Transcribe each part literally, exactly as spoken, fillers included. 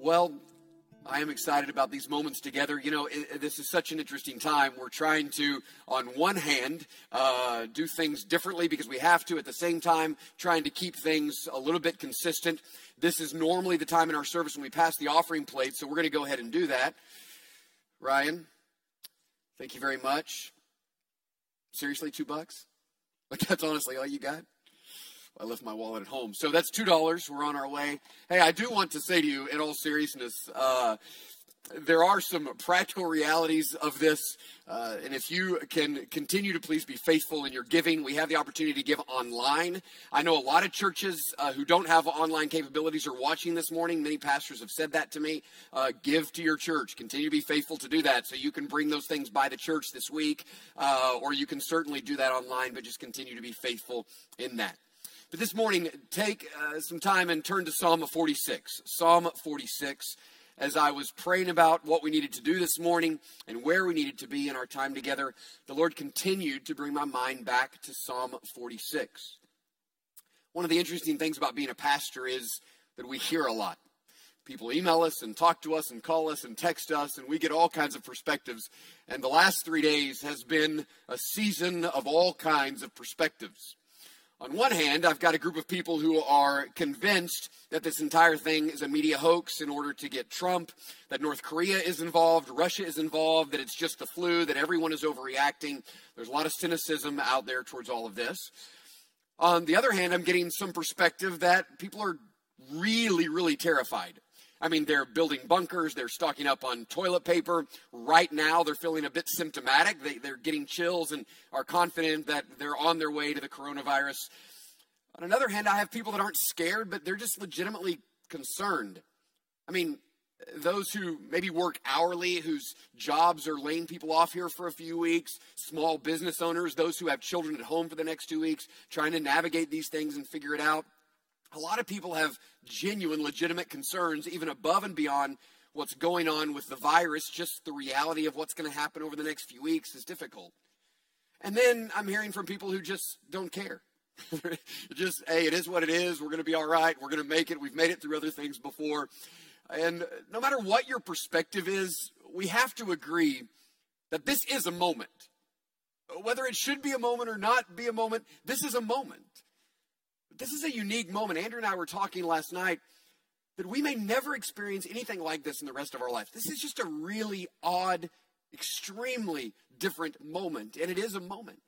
Well, I am excited about these moments together. You know, it, this is such an interesting time. We're trying to, on one hand, uh, do things differently because we have to. At the same time, trying to keep things a little bit consistent. This is normally the time in our service when we pass the offering plate, so we're going to go ahead and do that. Ryan, thank you very much. Seriously, two bucks? Like, that's honestly all you got? I left my wallet at home. So that's two dollars. We're on our way. Hey, I do want to say to you, in all seriousness, uh, there are some practical realities of this. Uh, and if you can continue to please be faithful in your giving, we have the opportunity to give online. I know a lot of churches uh, who don't have online capabilities are watching this morning. Many pastors have said that to me. Uh, give to your church. Continue to be faithful to do that. So you can bring those things by the church this week, uh, or you can certainly do that online, but just continue to be faithful in that. But this morning, take uh, some time and turn to Psalm forty-six. Psalm forty-six, as I was praying about what we needed to do this morning and where we needed to be in our time together, the Lord continued to bring my mind back to Psalm forty-six. One of the interesting things about being a pastor is that we hear a lot. People email us and talk to us and call us and text us, and we get all kinds of perspectives. And the last three days has been a season of all kinds of perspectives. On one hand, I've got a group of people who are convinced that this entire thing is a media hoax in order to get Trump, that North Korea is involved, Russia is involved, that it's just the flu, that everyone is overreacting. There's a lot of cynicism out there towards all of this. On the other hand, I'm getting some perspective that people are really, really terrified. I mean, they're building bunkers, they're stocking up on toilet paper. Right now, they're feeling a bit symptomatic. They, they're getting chills and are confident that they're on their way to the coronavirus. On another hand, I have people that aren't scared, but they're just legitimately concerned. I mean, those who maybe work hourly, whose jobs are laying people off here for a few weeks, small business owners, those who have children at home for the next two weeks, trying to navigate these things and figure it out. A lot of people have genuine, legitimate concerns, even above and beyond what's going on with the virus. Just the reality of what's going to happen over the next few weeks is difficult. And then I'm hearing from people who just don't care. Just, hey, it is what it is. We're going to be all right. We're going to make it. We've made it through other things before. And no matter what your perspective is, we have to agree that this is a moment. Whether it should be a moment or not be a moment, this is a moment. This is a unique moment. Andrew and I were talking last night that we may never experience anything like this in the rest of our life. This is just a really odd, extremely different moment, and it is a moment.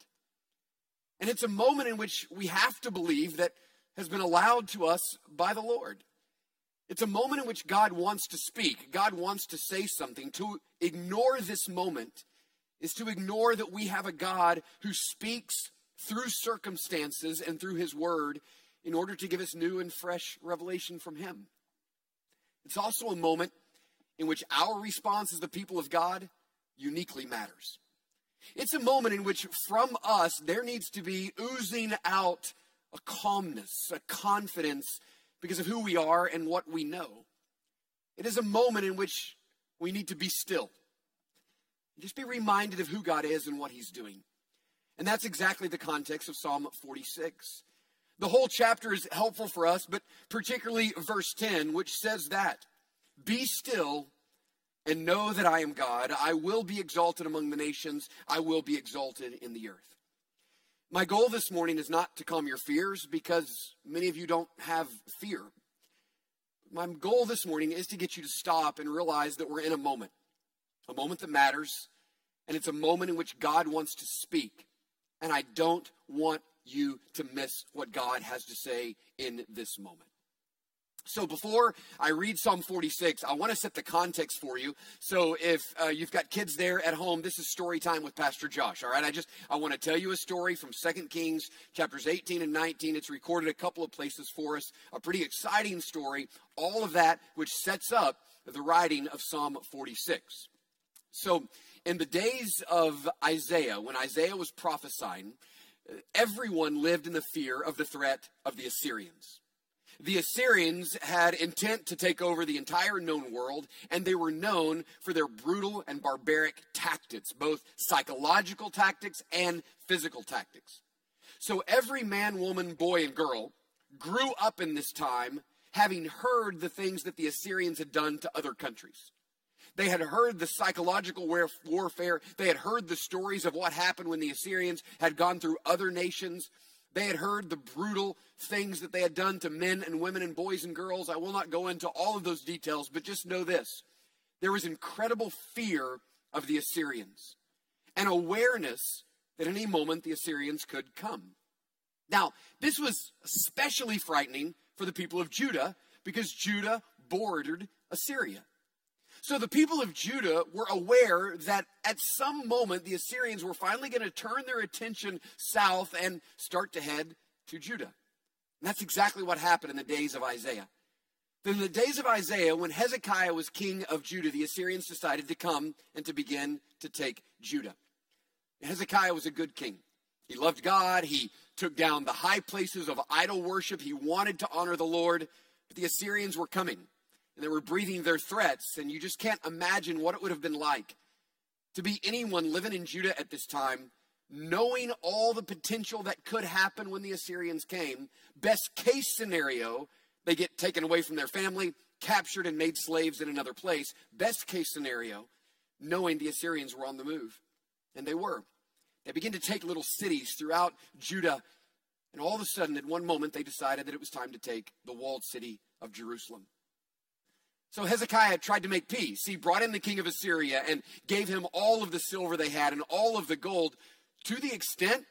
And it's a moment in which we have to believe that has been allowed to us by the Lord. It's a moment in which God wants to speak. God wants to say something. To ignore this moment is to ignore that we have a God who speaks through circumstances and through his word in order to give us new and fresh revelation from him. It's also a moment in which our response as the people of God uniquely matters. It's a moment in which from us there needs to be oozing out a calmness, a confidence because of who we are and what we know. It is a moment in which we need to be still. Just be reminded of who God is and what he's doing. And that's exactly the context of Psalm forty-six. The whole chapter is helpful for us, but particularly verse ten, which says that, "Be still and know that I am God. I will be exalted among the nations. I will be exalted in the earth." My goal this morning is not to calm your fears because many of you don't have fear. My goal this morning is to get you to stop and realize that we're in a moment, a moment that matters, and it's a moment in which God wants to speak. And I don't want you to miss what God has to say in this moment. So before I read Psalm forty-six, I want to set the context for you. So if uh, you've got kids there at home, this is story time with Pastor Josh. All right, I just I want to tell you a story from Second Kings chapters eighteen and nineteen. It's recorded a couple of places for us. A pretty exciting story. All of that which sets up the writing of Psalm forty-six. So in the days of Isaiah, when Isaiah was prophesying, everyone lived in the fear of the threat of the Assyrians. The Assyrians had intent to take over the entire known world, and they were known for their brutal and barbaric tactics, both psychological tactics and physical tactics. So every man, woman, boy, and girl grew up in this time having heard the things that the Assyrians had done to other countries. They had heard the psychological warfare. They had heard the stories of what happened when the Assyrians had gone through other nations. They had heard the brutal things that they had done to men and women and boys and girls. I will not go into all of those details, but just know this. There was incredible fear of the Assyrians, an awareness that at any moment the Assyrians could come. Now, this was especially frightening for the people of Judah because Judah bordered Assyria. So the people of Judah were aware that at some moment the Assyrians were finally going to turn their attention south and start to head to Judah. And that's exactly what happened in the days of Isaiah. Then in the days of Isaiah, when Hezekiah was king of Judah, the Assyrians decided to come and to begin to take Judah. Hezekiah was a good king. He loved God. He took down the high places of idol worship. He wanted to honor the Lord, but the Assyrians were coming. And they were breathing their threats, and you just can't imagine what it would have been like to be anyone living in Judah at this time, knowing all the potential that could happen when the Assyrians came. Best case scenario, they get taken away from their family, captured and made slaves in another place. Best case scenario, knowing the Assyrians were on the move, and they were. They began to take little cities throughout Judah, and all of a sudden, at one moment, they decided that it was time to take the walled city of Jerusalem. So Hezekiah tried to make peace. He brought in the king of Assyria and gave him all of the silver they had and all of the gold, to the extent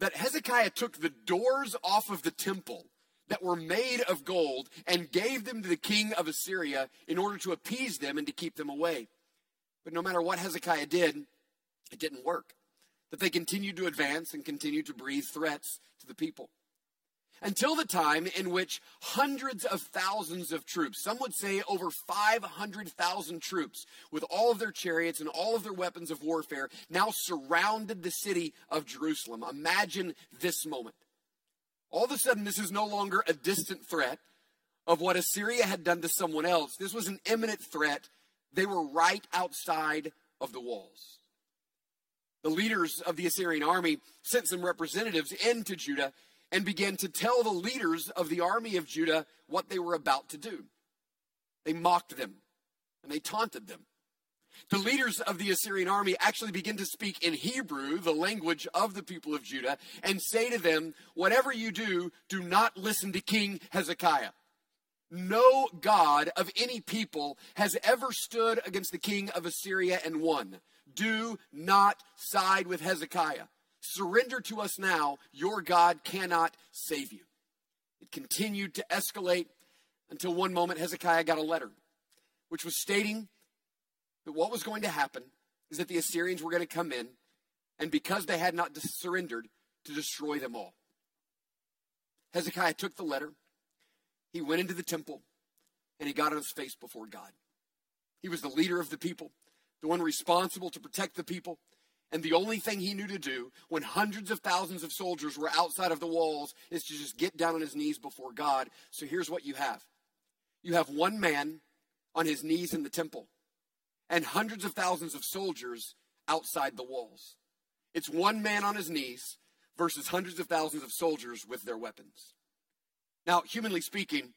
that Hezekiah took the doors off of the temple that were made of gold and gave them to the king of Assyria in order to appease them and to keep them away. But no matter what Hezekiah did, it didn't work. That they continued to advance and continued to breathe threats to the people. Until the time in which hundreds of thousands of troops, some would say over five hundred thousand troops, with all of their chariots and all of their weapons of warfare, now surrounded the city of Jerusalem. Imagine this moment. All of a sudden, this is no longer a distant threat of what Assyria had done to someone else. This was an imminent threat. They were right outside of the walls. The leaders of the Assyrian army sent some representatives into Judah and began to tell the leaders of the army of Judah what they were about to do. They mocked them, and they taunted them. The leaders of the Assyrian army actually began to speak in Hebrew, the language of the people of Judah, and say to them, whatever you do, do not listen to King Hezekiah. No god of any people has ever stood against the king of Assyria and won. Do not side with Hezekiah. Surrender to us now. Your God cannot save you. It continued to escalate until one moment Hezekiah got a letter, which was stating that what was going to happen is that the Assyrians were going to come in, and because they had not surrendered, to destroy them all. Hezekiah took the letter. He went into the temple, and he got on his face before God. He was the leader of the people, the one responsible to protect the people. And the only thing he knew to do when hundreds of thousands of soldiers were outside of the walls is to just get down on his knees before God. So here's what you have. You have one man on his knees in the temple and hundreds of thousands of soldiers outside the walls. It's one man on his knees versus hundreds of thousands of soldiers with their weapons. Now, humanly speaking,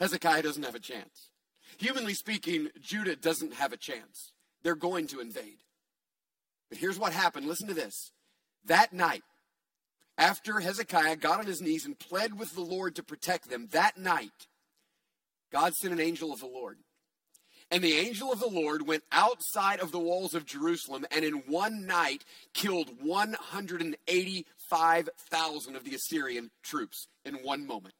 Hezekiah doesn't have a chance. Humanly speaking, Judah doesn't have a chance. They're going to invade. But here's what happened. Listen to this. That night, after Hezekiah got on his knees and pled with the Lord to protect them, that night, God sent an angel of the Lord. And the angel of the Lord went outside of the walls of Jerusalem and in one night killed one hundred eighty-five thousand of the Assyrian troops in one moment.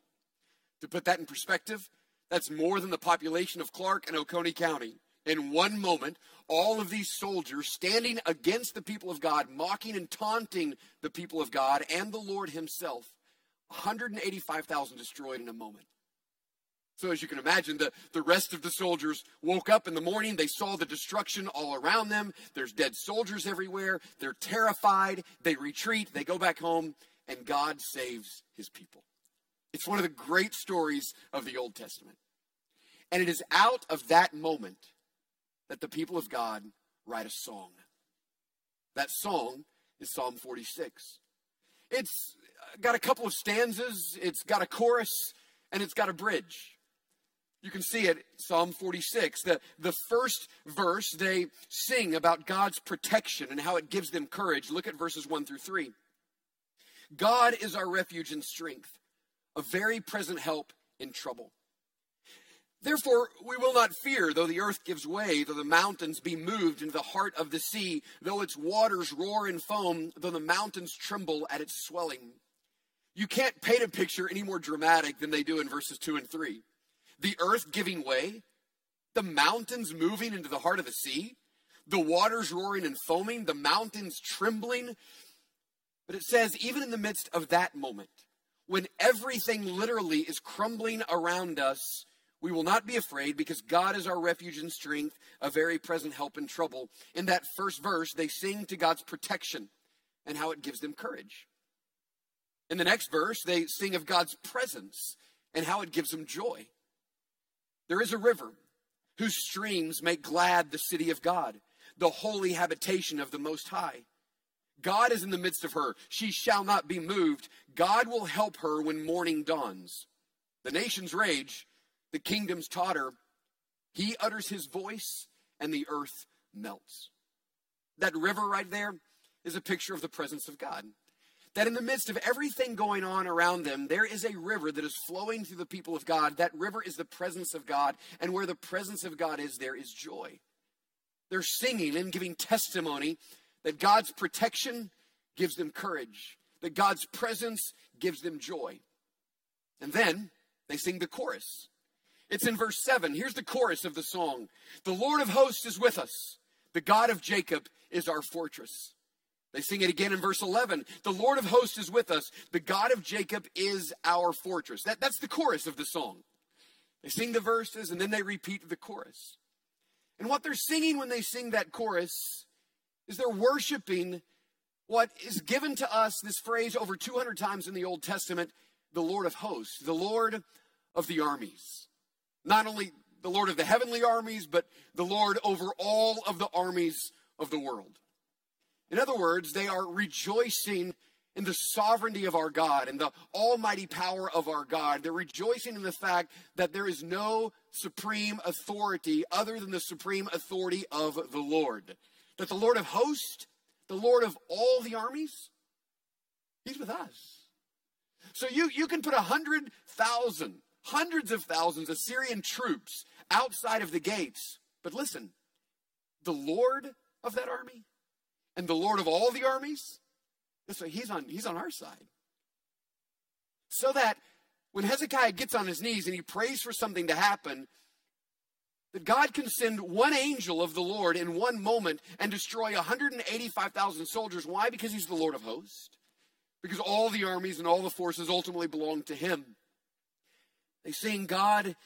To put that in perspective, that's more than the population of Clark and Oconee County. In one moment, all of these soldiers standing against the people of God, mocking and taunting the people of God and the Lord himself, one hundred eighty-five thousand destroyed in a moment. So as you can imagine, the, the rest of the soldiers woke up in the morning. They saw the destruction all around them. There's dead soldiers everywhere. They're terrified. They retreat. They go back home, and God saves his people. It's one of the great stories of the Old Testament. And it is out of that moment that the people of God write a song. That song is Psalm forty-six. It's got a couple of stanzas. It's got a chorus, and it's got a bridge. You can see it, Psalm forty-six. The, the first verse, they sing about God's protection and how it gives them courage. Look at verses one through three. God is our refuge and strength, a very present help in trouble. Therefore, we will not fear, though the earth gives way, though the mountains be moved into the heart of the sea, though its waters roar and foam, though the mountains tremble at its swelling. You can't paint a picture any more dramatic than they do in verses two and three. The earth giving way, the mountains moving into the heart of the sea, the waters roaring and foaming, the mountains trembling. But it says, even in the midst of that moment, when everything literally is crumbling around us, we will not be afraid because God is our refuge and strength, a very present help in trouble. In that first verse, they sing to God's protection and how it gives them courage. In the next verse, they sing of God's presence and how it gives them joy. There is a river whose streams make glad the city of God, the holy habitation of the Most High. God is in the midst of her. She shall not be moved. God will help her when morning dawns. The nations rage, the kingdoms totter. He utters his voice, and the earth melts. That river right there is a picture of the presence of God. That in the midst of everything going on around them, there is a river that is flowing through the people of God. That river is the presence of God. And where the presence of God is, there is joy. They're singing and giving testimony that God's protection gives them courage, that God's presence gives them joy. And then they sing the chorus. It's in verse seven. Here's the chorus of the song. The Lord of hosts is with us. The God of Jacob is our fortress. They sing it again in verse eleven. The Lord of hosts is with us. The God of Jacob is our fortress. That, that's the chorus of the song. They sing the verses and then they repeat the chorus. And what they're singing when they sing that chorus is they're worshiping what is given to us, this phrase over two hundred times in the Old Testament, the Lord of hosts, the Lord of the armies. Not only the Lord of the heavenly armies, but the Lord over all of the armies of the world. In other words, they are rejoicing in the sovereignty of our God and the almighty power of our God. They're rejoicing in the fact that there is no supreme authority other than the supreme authority of the Lord. That the Lord of hosts, the Lord of all the armies, he's with us. So you, you can put a hundred thousand, hundreds of thousands of Assyrian troops outside of the gates. But listen, the Lord of that army, and the Lord of all the armies, so he's on, he's on our side. So that when Hezekiah gets on his knees and he prays for something to happen, that God can send one angel of the Lord in one moment and destroy one hundred eighty-five thousand soldiers. Why? Because he's the Lord of hosts. Because all the armies and all the forces ultimately belong to him. They sing, God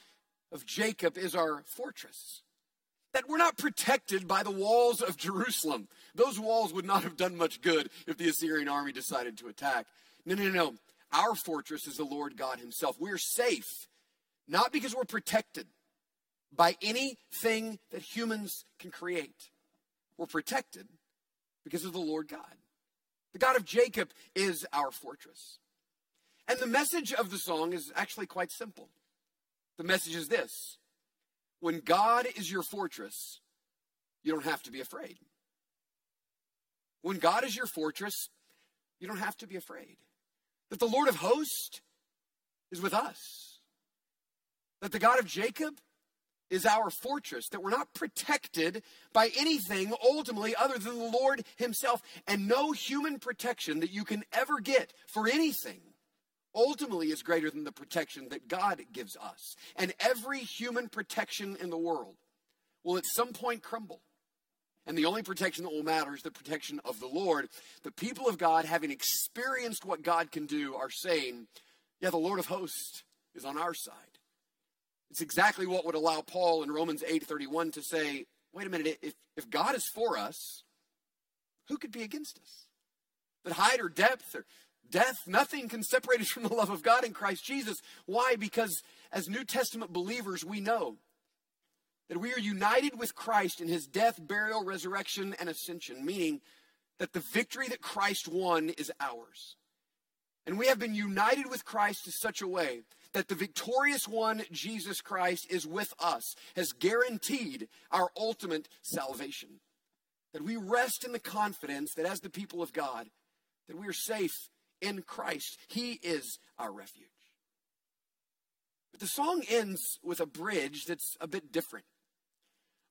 of Jacob is our fortress. That we're not protected by the walls of Jerusalem. Those walls would not have done much good if the Assyrian army decided to attack. No, no, no. Our fortress is the Lord God himself. We're safe, not because we're protected by anything that humans can create. We're protected because of the Lord God. The God of Jacob is our fortress. And the message of the song is actually quite simple. The message is this. When God is your fortress, you don't have to be afraid. When God is your fortress, you don't have to be afraid. That the Lord of hosts is with us. That the God of Jacob is our fortress. That we're not protected by anything ultimately other than the Lord himself. And no human protection that you can ever get for anything ultimately is greater than the protection that God gives us. And every human protection in the world will at some point crumble. And the only protection that will matter is the protection of the Lord. The people of God, having experienced what God can do, are saying, yeah, the Lord of hosts is on our side. It's exactly what would allow Paul in Romans eight thirty-one to say, wait a minute, if, if God is for us, who could be against us? That height or depth or death, nothing can separate us from the love of God in Christ Jesus. Why? Because as New Testament believers, we know that we are united with Christ in his death, burial, resurrection, and ascension, meaning that the victory that Christ won is ours. And we have been united with Christ in such a way that the victorious one, Jesus Christ, is with us, has guaranteed our ultimate salvation. That we rest in the confidence that as the people of God, that we are safe in Christ. He is our refuge. But the song ends with a bridge that's a bit different.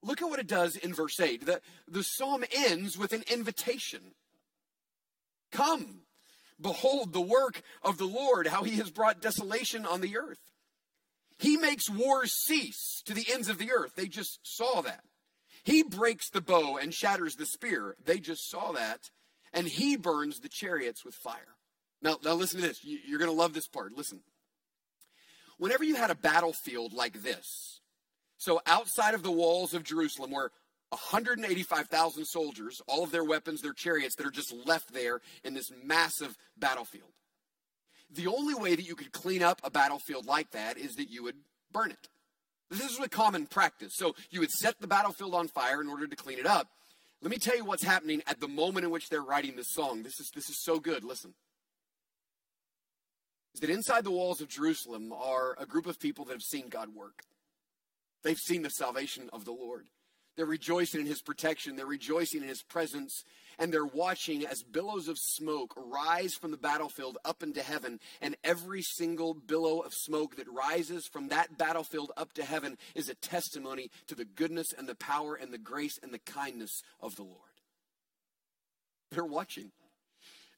Look at what it does in verse eight. The, the psalm ends with an invitation. Come, behold the work of the Lord, how he has brought desolation on the earth. He makes wars cease to the ends of the earth. They just saw that. He breaks the bow and shatters the spear. They just saw that. And he burns the chariots with fire. Now, now listen to this. You're going to love this part. Listen. Whenever you had a battlefield like this, so outside of the walls of Jerusalem were one hundred eighty-five thousand soldiers, all of their weapons, their chariots that are just left there in this massive battlefield. The only way that you could clean up a battlefield like that is that you would burn it. This is a common practice. So you would set the battlefield on fire in order to clean it up. Let me tell you what's happening at the moment in which they're writing this song. This is, this is so good. Listen. Is that inside the walls of Jerusalem are a group of people that have seen God work. They've seen the salvation of the Lord. They're rejoicing in his protection. They're rejoicing in his presence. And they're watching as billows of smoke rise from the battlefield up into heaven. And every single billow of smoke that rises from that battlefield up to heaven is a testimony to the goodness and the power and the grace and the kindness of the Lord. They're watching.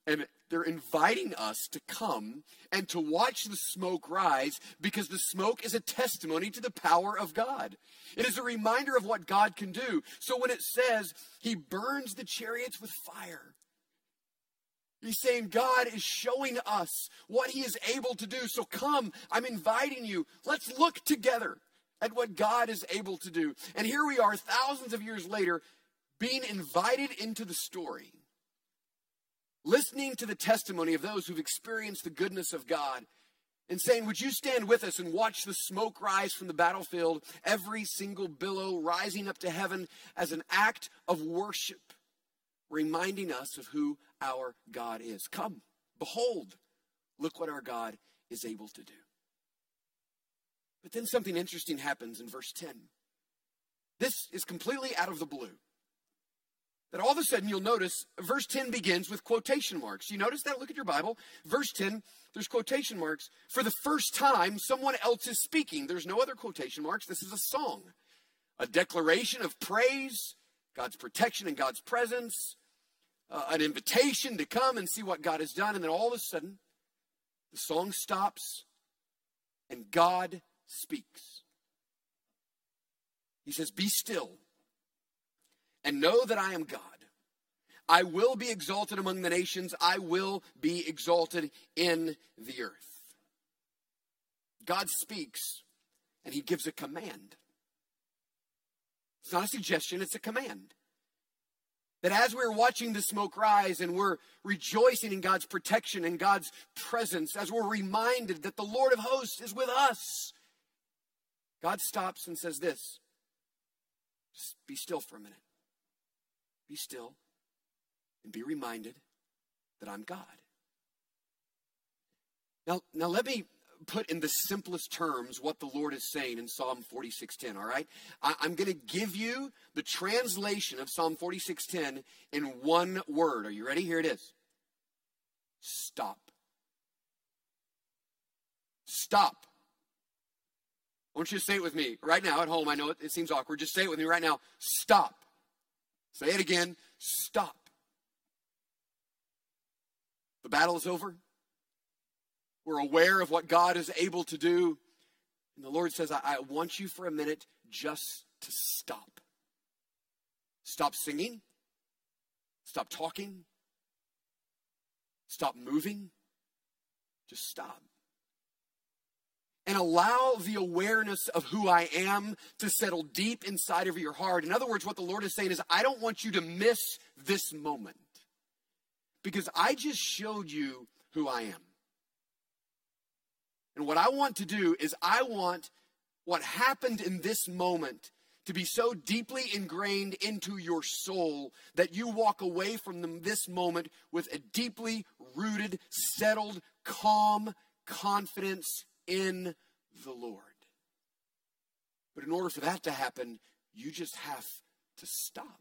And they're inviting us to come and to watch the smoke rise because the smoke is a testimony to the power of God. It is a reminder of what God can do. So when it says he burns the chariots with fire, he's saying God is showing us what he is able to do. So come, I'm inviting you. Let's look together at what God is able to do. And here we are thousands of years later being invited into the story. Listening to the testimony of those who've experienced the goodness of God and saying, would you stand with us and watch the smoke rise from the battlefield, every single billow rising up to heaven as an act of worship, reminding us of who our God is. Come, behold, look what our God is able to do. But then something interesting happens in verse ten. This is completely out of the blue. That all of a sudden you'll notice verse ten begins with quotation marks. You notice that? Look at your Bible. Verse ten, there's quotation marks. For the first time, someone else is speaking. There's no other quotation marks. This is a song, a declaration of praise, God's protection and God's presence, uh, an invitation to come and see what God has done. And then all of a sudden, the song stops and God speaks. He says, be still. And know that I am God. I will be exalted among the nations. I will be exalted in the earth. God speaks and he gives a command. It's not a suggestion, it's a command. That as we're watching the smoke rise and we're rejoicing in God's protection and God's presence, as we're reminded that the Lord of hosts is with us, God stops and says this, just be still for a minute. Be still and be reminded that I'm God. Now, now let me put in the simplest terms what the Lord is saying in Psalm forty-six ten, all right? I, I'm going to give you the translation of Psalm forty-six ten in one word. Are you ready? Here it is. Stop. Stop. I want you to say it with me right now at home. I know it, it seems awkward. Just say it with me right now. Stop. Say it again, stop. The battle is over. We're aware of what God is able to do. And the Lord says, I, I want you for a minute just to stop. Stop singing. Stop talking. Stop moving. Just stop. and allow the awareness of who I am to settle deep inside of your heart. In other words, what the Lord is saying is, I don't want you to miss this moment, because I just showed you who I am. And what I want to do is I want what happened in this moment to be so deeply ingrained into your soul that you walk away from them this moment with a deeply rooted, settled, calm confidence in the Lord. But in order for that to happen, you just have to stop.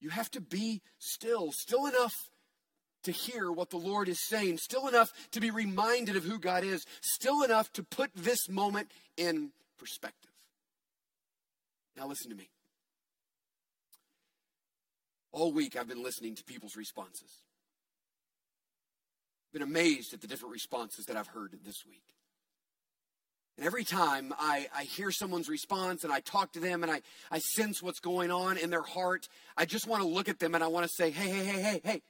You have to be still, still enough to hear what the Lord is saying, still enough to be reminded of who God is, still enough to put this moment in perspective. Now listen to me. All week I've been listening to people's responses. Been amazed at the different responses that I've heard this week. And every time I, I hear someone's response and I talk to them and I, I sense what's going on in their heart, I just want to look at them and I want to say, hey, hey, hey, hey, hey,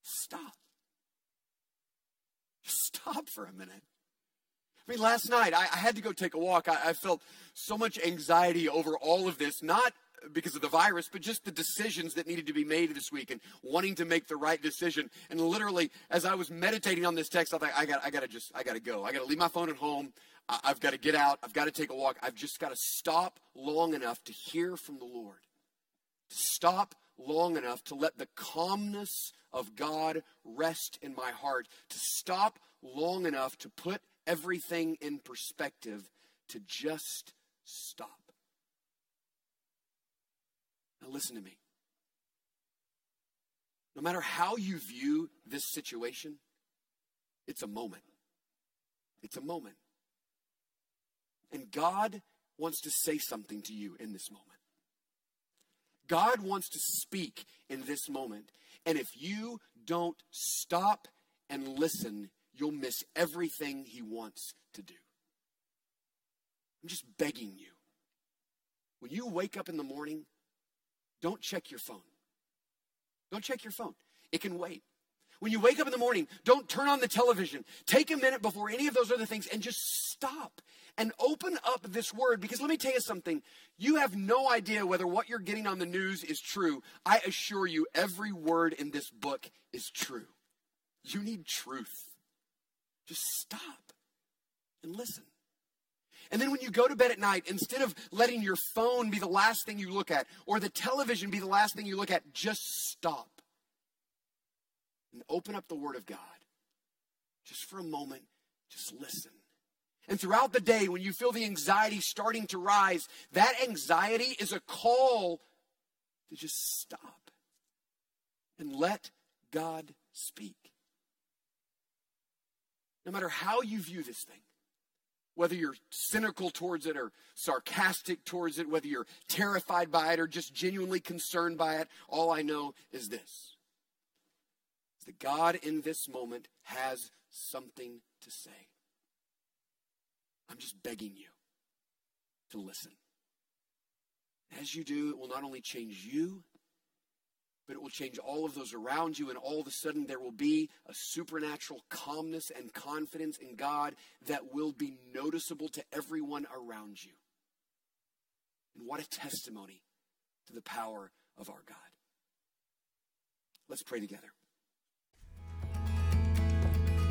stop. Stop for a minute. I mean, last night I, I had to go take a walk. I, I felt so much anxiety over all of this, not because of the virus, but just the decisions that needed to be made this week and wanting to make the right decision. And literally, as I was meditating on this text, I thought, I got, I got to just, I got to go. I got to leave my phone at home. I, I've got to get out. I've got to take a walk. I've just got to stop long enough to hear from the Lord. To stop long enough to let the calmness of God rest in my heart. To stop long enough to put everything in perspective. To just stop. Now listen to me. No matter how you view this situation, it's a moment. It's a moment. And God wants to say something to you in this moment. God wants to speak in this moment. And if you don't stop and listen, you'll miss everything He wants to do. I'm just begging you. When you wake up in the morning, don't check your phone. Don't check your phone. It can wait. When you wake up in the morning, don't turn on the television. Take a minute before any of those other things and just stop and open up this word. Because let me tell you something. You have no idea whether what you're getting on the news is true. I assure you, every word in this book is true. You need truth. Just stop and listen. And then when you go to bed at night, instead of letting your phone be the last thing you look at or the television be the last thing you look at, just stop and open up the Word of God. Just for a moment, just listen. And throughout the day, when you feel the anxiety starting to rise, that anxiety is a call to just stop and let God speak. No matter how you view this thing, whether you're cynical towards it or sarcastic towards it, whether you're terrified by it or just genuinely concerned by it, all I know is this, is that God in this moment has something to say. I'm just begging you to listen. As you do, it will not only change you, but it will change all of those around you, and all of a sudden there will be a supernatural calmness and confidence in God that will be noticeable to everyone around you. And what a testimony to the power of our God. Let's pray together.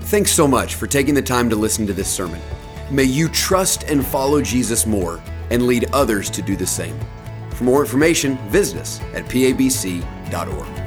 Thanks so much for taking the time to listen to this sermon. May you trust and follow Jesus more and lead others to do the same. For more information, visit us at p a b c dot org.